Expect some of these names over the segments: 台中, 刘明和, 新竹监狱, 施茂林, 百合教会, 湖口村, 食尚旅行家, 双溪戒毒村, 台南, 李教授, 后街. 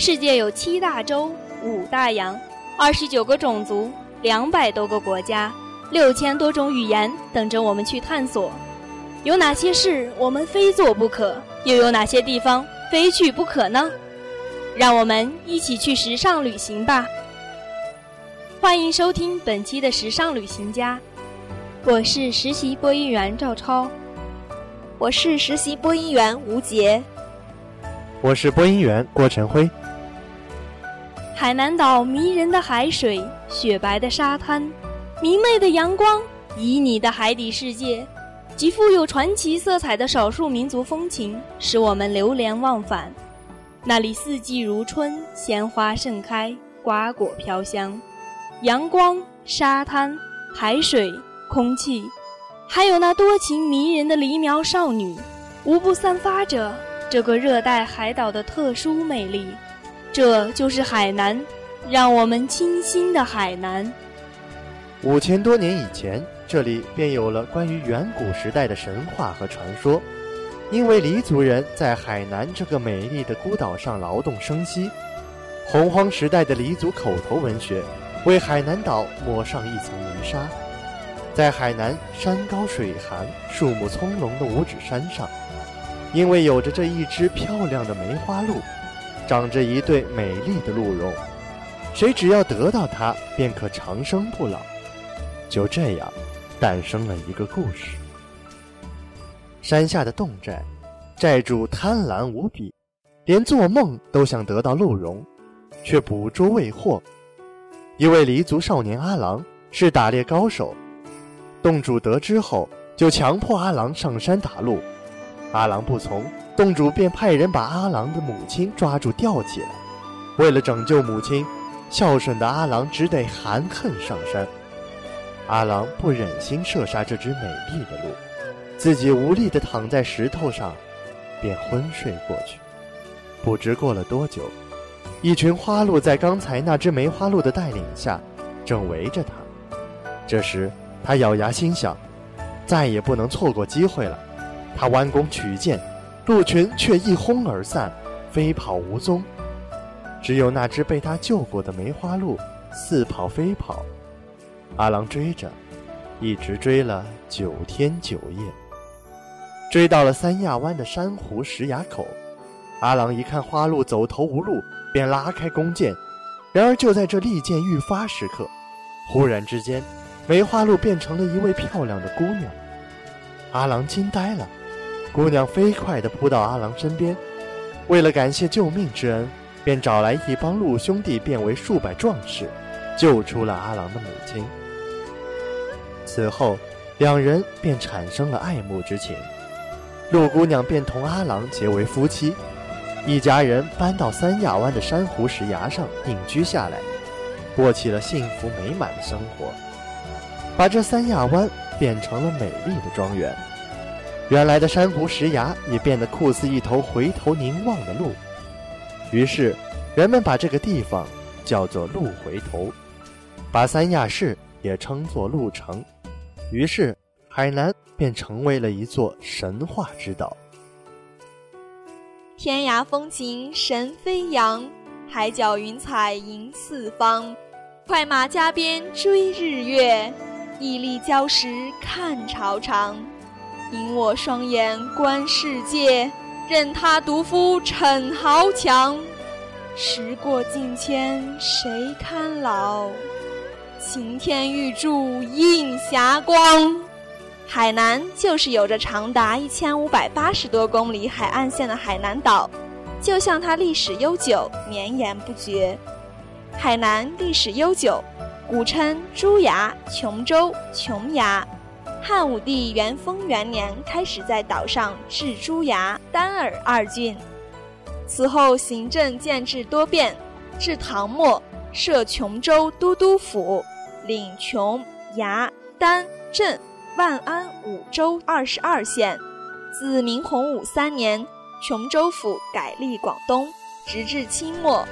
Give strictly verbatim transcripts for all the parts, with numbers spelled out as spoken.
世界有七大洲、五大洋、二十九个种族、两百多个国家、六千多种语言等着我们去探索。有哪些事我们非做不可，又有哪些地方非去不可呢？让我们一起去时尚旅行吧。欢迎收听本期的时尚旅行家，我是实习播音员赵超。我是实习播音员吴杰。我是播音员郭晨辉。海南岛迷人的海水，雪白的沙滩，明媚的阳光，旖旎的海底世界，极富有传奇色彩的少数民族风情，使我们流连忘返。那里四季如春，鲜花盛开，瓜果飘香，阳光、沙滩、海水、空气，还有那多情迷人的黎苗少女，无不散发着这个热带海岛的特殊魅力。这就是海南，让我们清新的海南。五千多年以前，这里便有了关于远古时代的神话和传说。因为黎族人在海南这个美丽的孤岛上劳动生息，洪荒时代的黎族口头文学为海南岛抹上一层泥沙。在海南山高水寒、树木葱茏的五指山上，因为有着这一只漂亮的梅花鹿，长着一对美丽的鹿茸，谁只要得到它便可长生不老。就这样诞生了一个故事。山下的侗寨寨主贪婪无比，连做梦都想得到鹿茸，却捕捉未获。一位黎族少年阿郎是打猎高手，侗主得知后就强迫阿郎上山打鹿。阿郎不从，侗主便派人把阿郎的母亲抓住吊起来。为了拯救母亲，孝顺的阿郎只得含恨上山。阿郎不忍心射杀这只美丽的鹿，自己无力地躺在石头上便昏睡过去。不知过了多久，一群花鹿在刚才那只梅花鹿的带领下正围着他。这时他咬牙心想，再也不能错过机会了。他弯弓取箭，鹿群却一哄而散，飞跑无踪。只有那只被他救过的梅花鹿似跑非跑。阿郎追着，一直追了九天九夜，追到了三亚湾的珊瑚石崖口。阿郎一看花鹿走投无路，便拉开弓箭。然而就在这利剑欲发时刻，忽然之间，梅花鹿变成了一位漂亮的姑娘。阿郎惊呆了，姑娘飞快地扑到阿郎身边。为了感谢救命之恩，便找来一帮鹿兄弟，变为数百壮士，救出了阿郎的母亲。此后两人便产生了爱慕之情，鹿姑娘便同阿郎结为夫妻。一家人搬到三亚湾的珊瑚石崖上定居下来，过起了幸福美满的生活，把这三亚湾变成了美丽的庄园。原来的珊瑚石崖也变得酷似一头回头凝望的鹿，于是人们把这个地方叫做鹿回头，把三亚市也称作鹿城。于是海南便成为了一座神话之岛。天涯风情神飞扬，海角云彩迎四方，快马加鞭追日月，屹立礁石看潮长。引我双眼观世界，任他独夫逞豪强。时过境迁谁堪老，擎天玉柱映霞光。海南就是有着长达一千五百八十多公里海岸线的海南岛，就像它历史悠久，绵延不绝。海南历史悠久，古称珠崖、琼州、琼崖。汉武帝元丰元年开始在岛上置珠崖、丹耳二郡，此后行政建制多变，至唐末设琼州都督府，领琼、崖、丹、镇、万安五州二十二县。自明洪武三年，琼州府改隶广东，直至清末。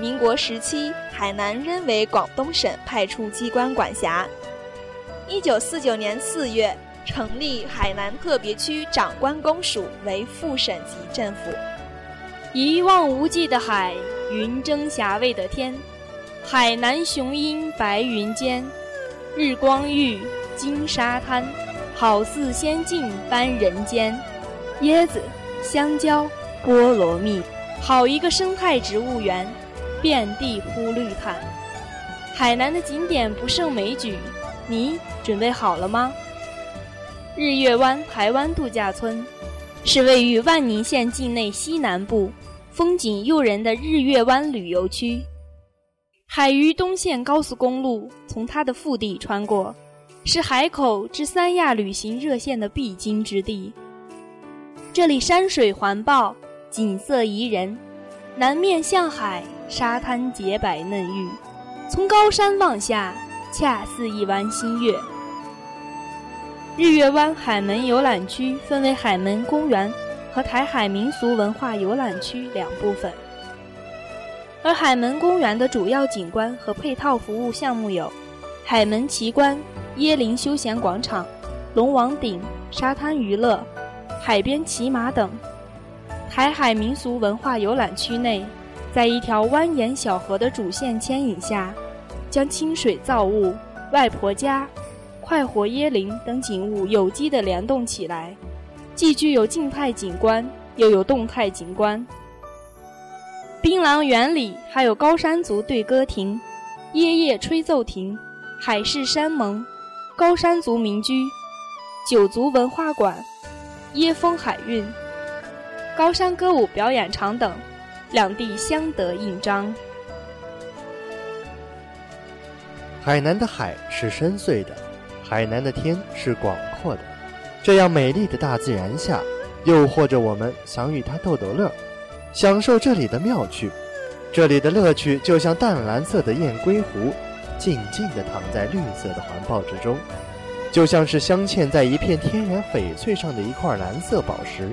民国时期，海南仍为广东省派出机关管辖。一九四九年四月，成立海南特别区长官公署为副省级政府。一望无际的海，云蒸霞蔚的天，海南雄鹰白云间，日光浴，金沙滩，好似仙境般人间。椰子、香蕉、菠萝蜜，好一个生态植物园，遍地铺绿毯。海南的景点不胜枚举，你准备好了吗？日月湾台湾度假村是位于万宁县境内西南部风景诱人的日月湾旅游区，海于东线高速公路从它的腹地穿过，是海口至三亚旅行热线的必经之地。这里山水环抱，景色宜人，南面向海，沙滩洁白嫩玉，从高山望下，恰似一弯新月。日月湾海门游览区分为海门公园和台海民俗文化游览区两部分，而海门公园的主要景观和配套服务项目有海门奇观、椰林休闲广场、龙王顶、沙滩娱乐、海边骑马等。台海民俗文化游览区内，在一条蜿蜒小河的主线牵引下，将清水造物、外婆家、快活椰林等景物有机地联动起来，既具有静态景观，又有动态景观。槟榔园里还有高山族对歌亭、椰叶吹奏亭、海市山盟、高山族民居、九族文化馆、椰风海韵、高山歌舞表演场等，两地相得益彰。海南的海是深邃的，海南的天是广阔的，这样美丽的大自然下，诱惑着我们想与它逗逗乐，享受这里的妙趣。这里的乐趣就像淡蓝色的雁归湖，静静地躺在绿色的环抱之中，就像是镶嵌在一片天然翡翠上的一块蓝色宝石，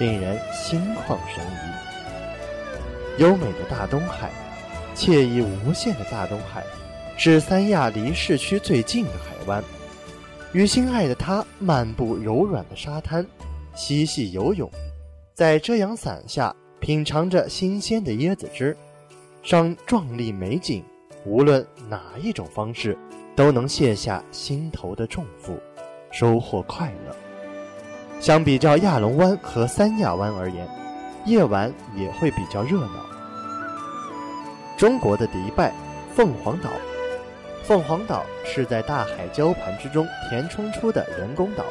令人心旷神怡。优美的大东海，惬意无限的大东海，是三亚离市区最近的海湾。于心爱的他漫步柔软的沙滩，嬉戏游泳，在遮阳伞下品尝着新鲜的椰子汁，赏壮丽美景，无论哪一种方式都能卸下心头的重负，收获快乐。相比较亚龙湾和三亚湾而言，夜晚也会比较热闹。中国的迪拜、凤凰岛凤凰岛是在大海礁盘之中填充出的人工岛，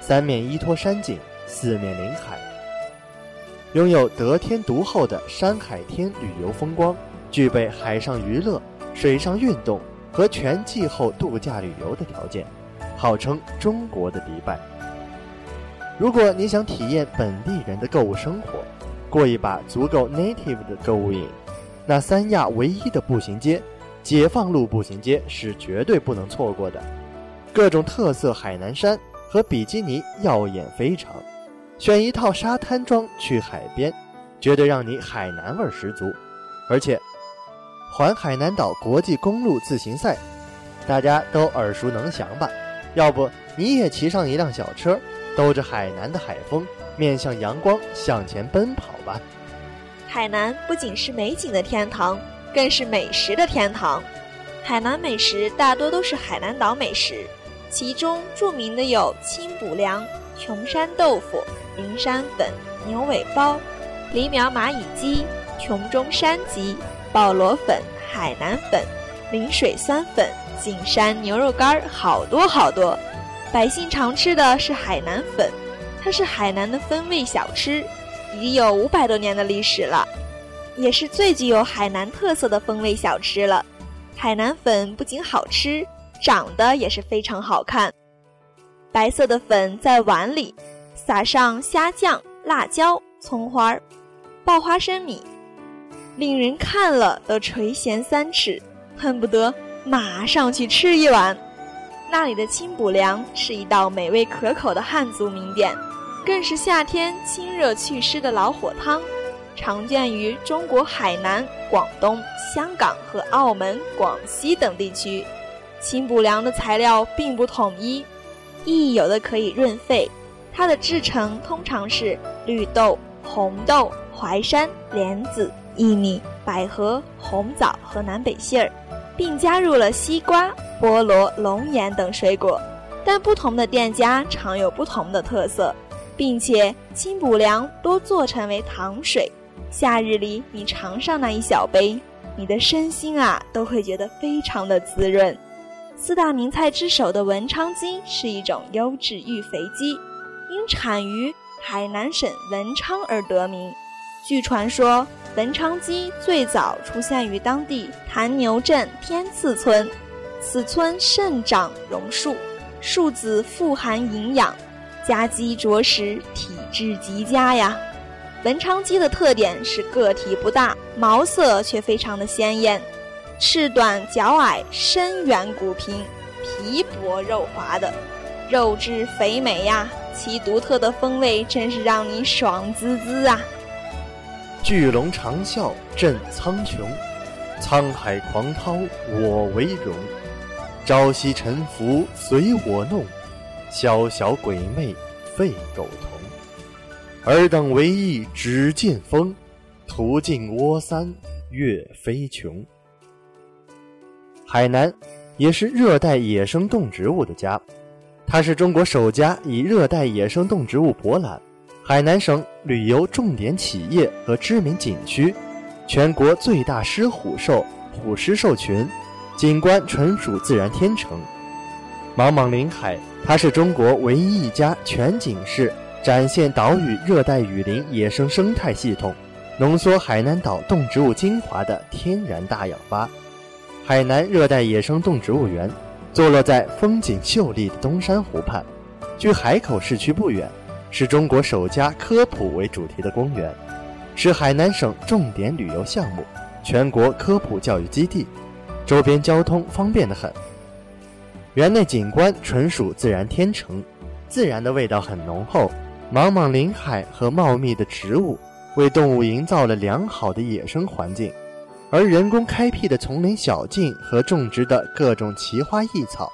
三面依托山景，四面临海，拥有得天独厚的山海天旅游风光，具备海上娱乐、水上运动和全气候度假旅游的条件，号称中国的迪拜。如果你想体验本地人的购物生活，过一把足够 native 的购物瘾，那三亚唯一的步行街解放路步行街是绝对不能错过的，各种特色海南衫和比基尼耀眼非常，选一套沙滩装去海边，绝对让你海南味十足。而且环海南岛国际公路自行赛大家都耳熟能详吧，要不你也骑上一辆小车，兜着海南的海风，面向阳光向前奔跑吧。海南不仅是美景的天堂，更是美食的天堂。海南美食大多都是海南岛美食，其中著名的有清补凉、琼山豆腐、灵山粉、牛尾包、黎苗蚂蚁鸡、琼中山鸡、保罗粉、海南粉、陵水酸粉、景山牛肉干，好多好多。百姓常吃的是海南粉，它是海南的风味小吃，已有五百多年的历史了，也是最具有海南特色的风味小吃了。海南粉不仅好吃，长得也是非常好看。白色的粉在碗里，撒上虾酱、辣椒、葱花、爆花生米，令人看了都垂涎三尺，恨不得马上去吃一碗。那里的清补凉是一道美味可口的汉族名点，更是夏天清热祛湿的老火汤，常见于中国海南、广东、香港和澳门、广西等地区。清补凉的材料并不统一，亦有的可以润肺，它的制成通常是绿豆、红豆、淮山、莲子、薏米、百合、红枣和南北杏儿，并加入了西瓜、菠萝、龙眼等水果。但不同的店家常有不同的特色，并且清补凉多做成为糖水。夏日里你尝上那一小杯，你的身心啊都会觉得非常的滋润。四大名菜之首的文昌鸡是一种优质育肥鸡，因产于海南省文昌而得名。据传说，文昌鸡最早出现于当地潭牛镇天赐村，此村盛长榕树，树子富含营养，家鸡啄食，体质极佳呀。文昌鸡的特点是个体不大，毛色却非常的鲜艳，翅短脚矮，身圆骨平，皮薄肉滑的，肉质肥美呀，其独特的风味真是让你爽滋滋啊。巨龙长啸震苍穹，沧海狂涛我为荣，朝夕沉浮随我弄，宵小鬼魅费狗同。尔等为义只见风，途径窝三月飞穷。海南也是热带野生动植物的家，它是中国首家以热带野生动植物博览、海南省旅游重点企业和知名景区、全国最大狮虎兽虎狮兽群，景观纯属自然天成。茫茫林海，它是中国唯一一家全景式展现岛屿热带雨林野生生态系统，浓缩海南岛动植物精华的天然大氧吧。海南热带野生动植物园坐落在风景秀丽的东山湖畔，距海口市区不远，是中国首家科普为主题的公园，是海南省重点旅游项目，全国科普教育基地，周边交通方便得很。园内景观纯属自然天成，自然的味道很浓厚，茫茫林海和茂密的植物为动物营造了良好的野生环境，而人工开辟的丛林小径和种植的各种奇花异草，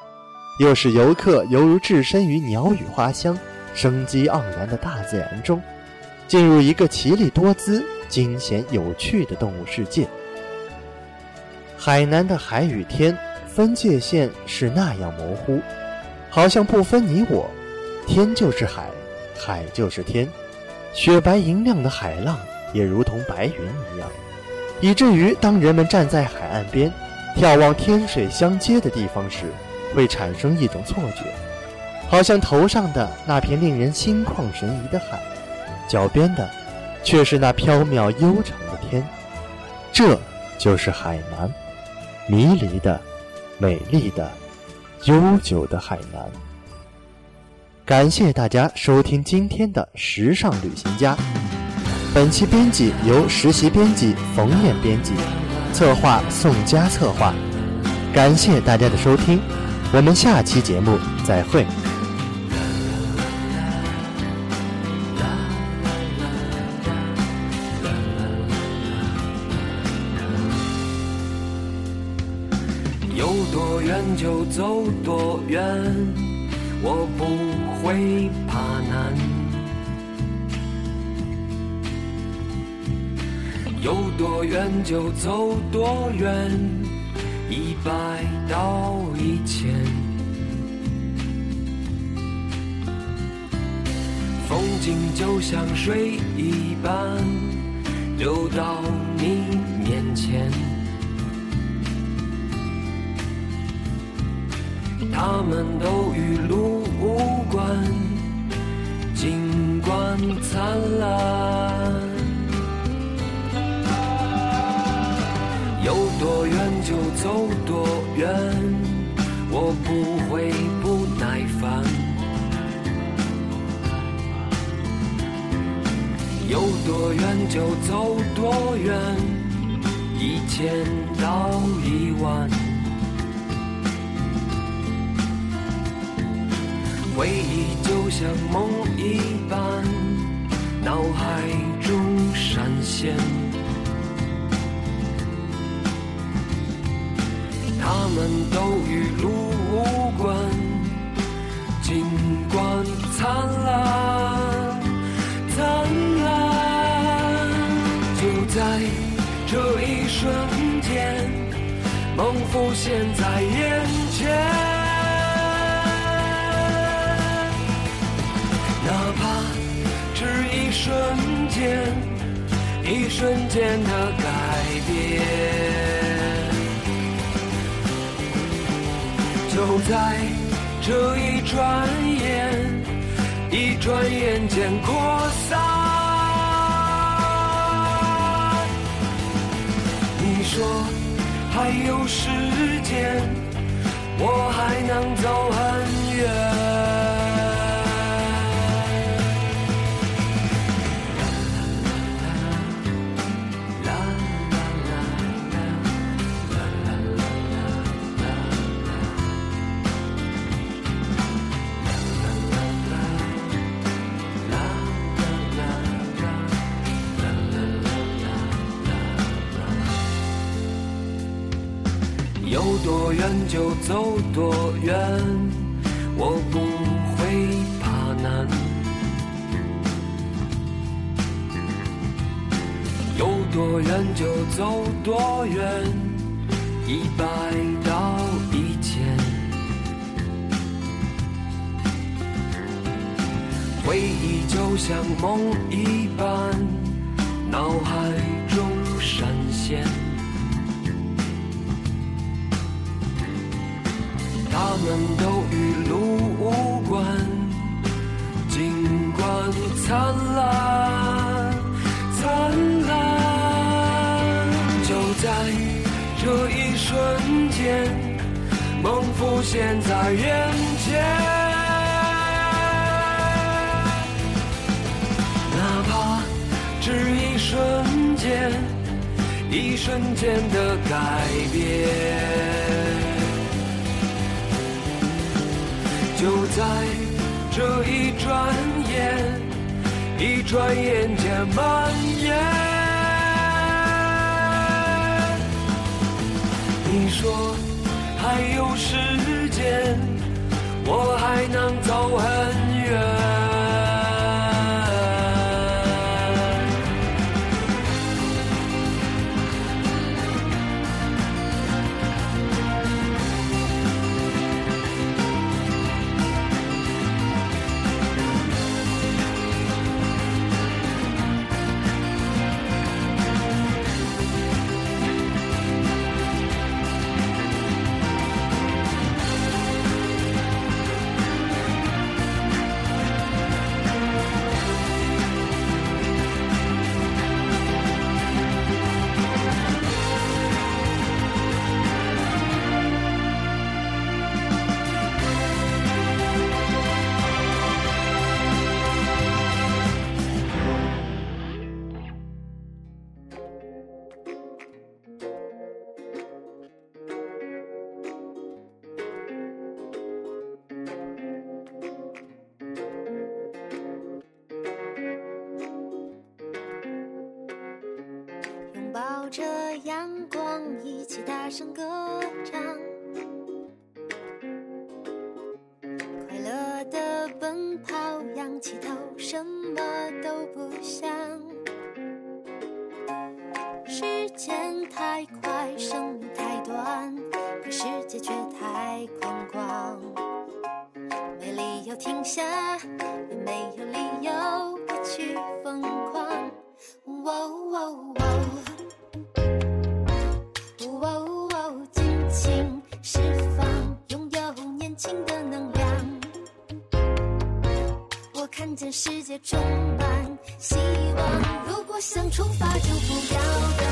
又使游客犹如置身于鸟语花香、生机盎然的大自然中，进入一个奇丽多姿、惊险有趣的动物世界。海南的海与天分界线是那样模糊，好像不分你我，天就是海，海就是天。雪白莹亮的海浪也如同白云一样，以至于当人们站在海岸边眺望天水相接的地方时，会产生一种错觉，好像头上的那片令人心旷神怡的海，脚边的却是那缥缈悠长的天。这就是海南，迷离的、美丽的、悠久的海南。感谢大家收听今天的时尚旅行家，本期编辑由实习编辑冯燕编辑，策划宋佳策划。感谢大家的收听，我们下期节目再会。有多远就走多远，我不会怕难。有多远就走多远，一百到一千。风景就像水一般，流到你面前。他们都与路无关，尽管灿烂。有多远就走多远，我不会不耐烦。有多远就走多远，一千到一万。回忆就像梦一般，脑海中闪现。他们都与路无关，尽管灿烂，灿烂就在这一瞬。在眼前，哪怕只一瞬间，一瞬间的改变，就在这一转眼，一转眼间扩散。你说还有时间，我还能走很远。有多远就走多远，我不会怕难。有多远就走多远，一百到一千。回忆就像梦一般，脑海中闪现。他们都与路无关，尽管灿烂，灿烂。就在这一瞬间，梦浮现在眼前。哪怕只一瞬间，一瞬间的改变。就在这一转眼，一转眼间蔓延。你说还有时间，我还能走很远。抱着阳光，一起大声歌唱，快乐的奔跑，仰起头，什么都不想。时间太快，生命太短，可世界却太空旷，没理由停下，也没有理由不去疯狂。哦哦哦释放拥有年轻的能量，我看见世界充满希望，如果想出发就不要